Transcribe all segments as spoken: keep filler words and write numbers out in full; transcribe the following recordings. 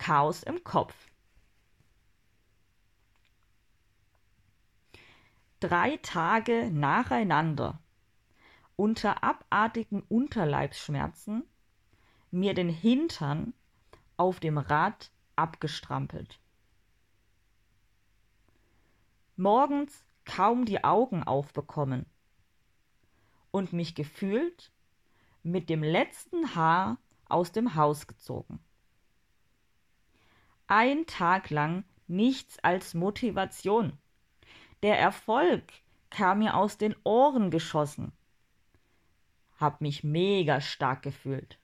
Chaos im Kopf. Drei Tage nacheinander unter abartigen Unterleibsschmerzen mir den Hintern auf dem Rad abgestrampelt. Morgens kaum die Augen aufbekommen und mich gefühlt mit dem letzten Haar aus dem Haus gezogen. Ein Tag lang nichts als Motivation. Der Erfolg kam mir aus den Ohren geschossen. Hab mich mega stark gefühlt.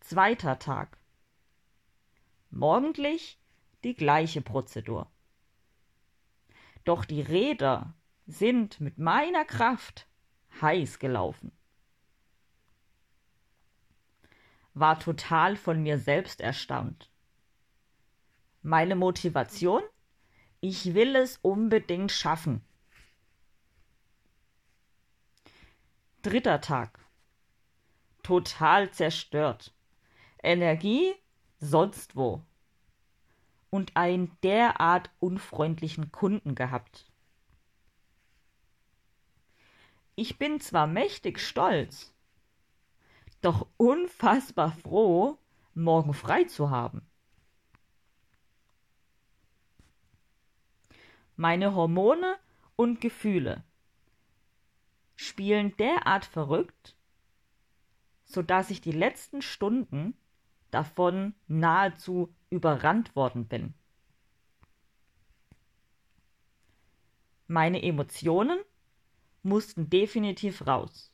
Zweiter Tag. Morgendlich die gleiche Prozedur. Doch die Räder sind mit meiner Kraft heiß gelaufen. War total von mir selbst erstaunt. Meine Motivation? Ich will es unbedingt schaffen. Dritter Tag. Total zerstört. Energie sonst wo. Und einen derart unfreundlichen Kunden gehabt. Ich bin zwar mächtig stolz, doch unfassbar froh, morgen frei zu haben. Meine Hormone und Gefühle spielen derart verrückt, sodass ich die letzten Stunden davon nahezu überrannt worden bin. Meine Emotionen mussten definitiv raus.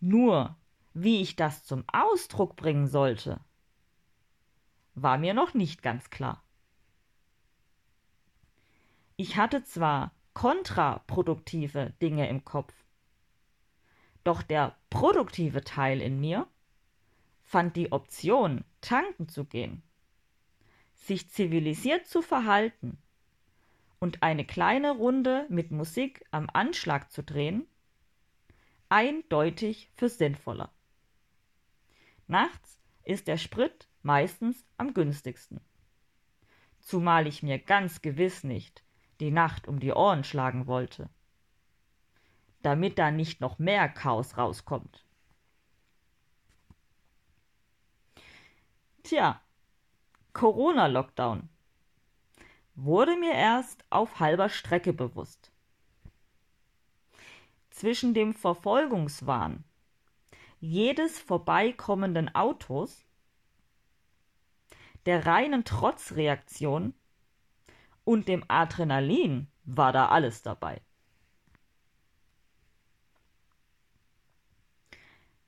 Nur wie ich das zum Ausdruck bringen sollte, war mir noch nicht ganz klar. Ich hatte zwar kontraproduktive Dinge im Kopf, doch der produktive Teil in mir fand die Option, tanken zu gehen, sich zivilisiert zu verhalten und eine kleine Runde mit Musik am Anschlag zu drehen, eindeutig für sinnvoller. Nachts ist der Sprit meistens am günstigsten, zumal ich mir ganz gewiss nicht die Nacht um die Ohren schlagen wollte, damit da nicht noch mehr Chaos rauskommt. Tja, Corona-Lockdown wurde mir erst auf halber Strecke bewusst. Zwischen dem Verfolgungswahn jedes vorbeikommenden Autos, der reinen Trotzreaktion und dem Adrenalin war da alles dabei.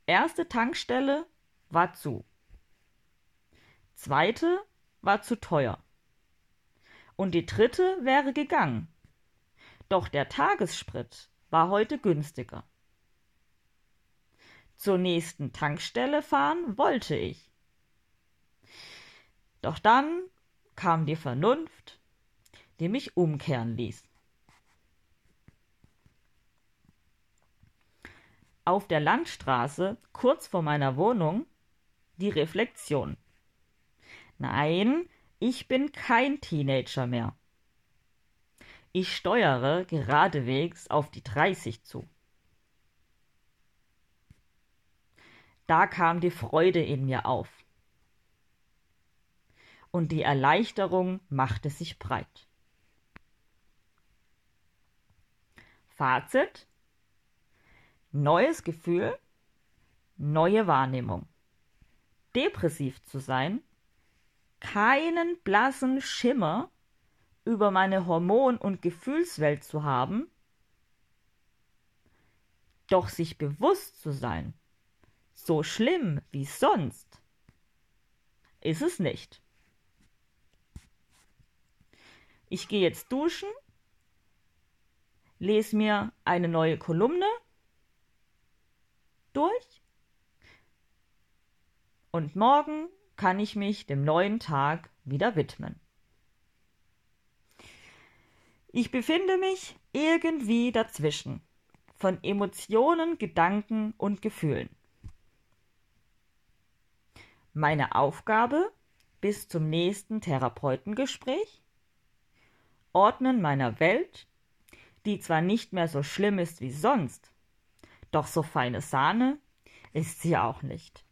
Erste Tankstelle war zu. Zweite war zu teuer. Und die dritte wäre gegangen. Doch der Tagessprit war heute günstiger. Zur nächsten Tankstelle fahren wollte ich. Doch dann kam die Vernunft, die mich umkehren ließ. Auf der Landstraße, kurz vor meiner Wohnung, die Reflexion. Nein, ich bin kein Teenager mehr. Ich steuere geradewegs auf die dreißig zu. Da kam die Freude in mir auf. Und die Erleichterung machte sich breit. Fazit: Neues Gefühl, neue Wahrnehmung. Depressiv zu sein, keinen blassen Schimmer über meine Hormon- und Gefühlswelt zu haben, doch sich bewusst zu sein, so schlimm wie sonst ist es nicht. Ich gehe jetzt duschen, lese mir eine neue Kolumne durch und morgen kann ich mich dem neuen Tag wieder widmen. Ich befinde mich irgendwie dazwischen, von Emotionen, Gedanken und Gefühlen. meine Aufgabe bis zum nächsten Therapeutengespräch? Ordnen meiner Welt, die zwar nicht mehr so schlimm ist wie sonst, doch so feine Sahne ist sie auch nicht.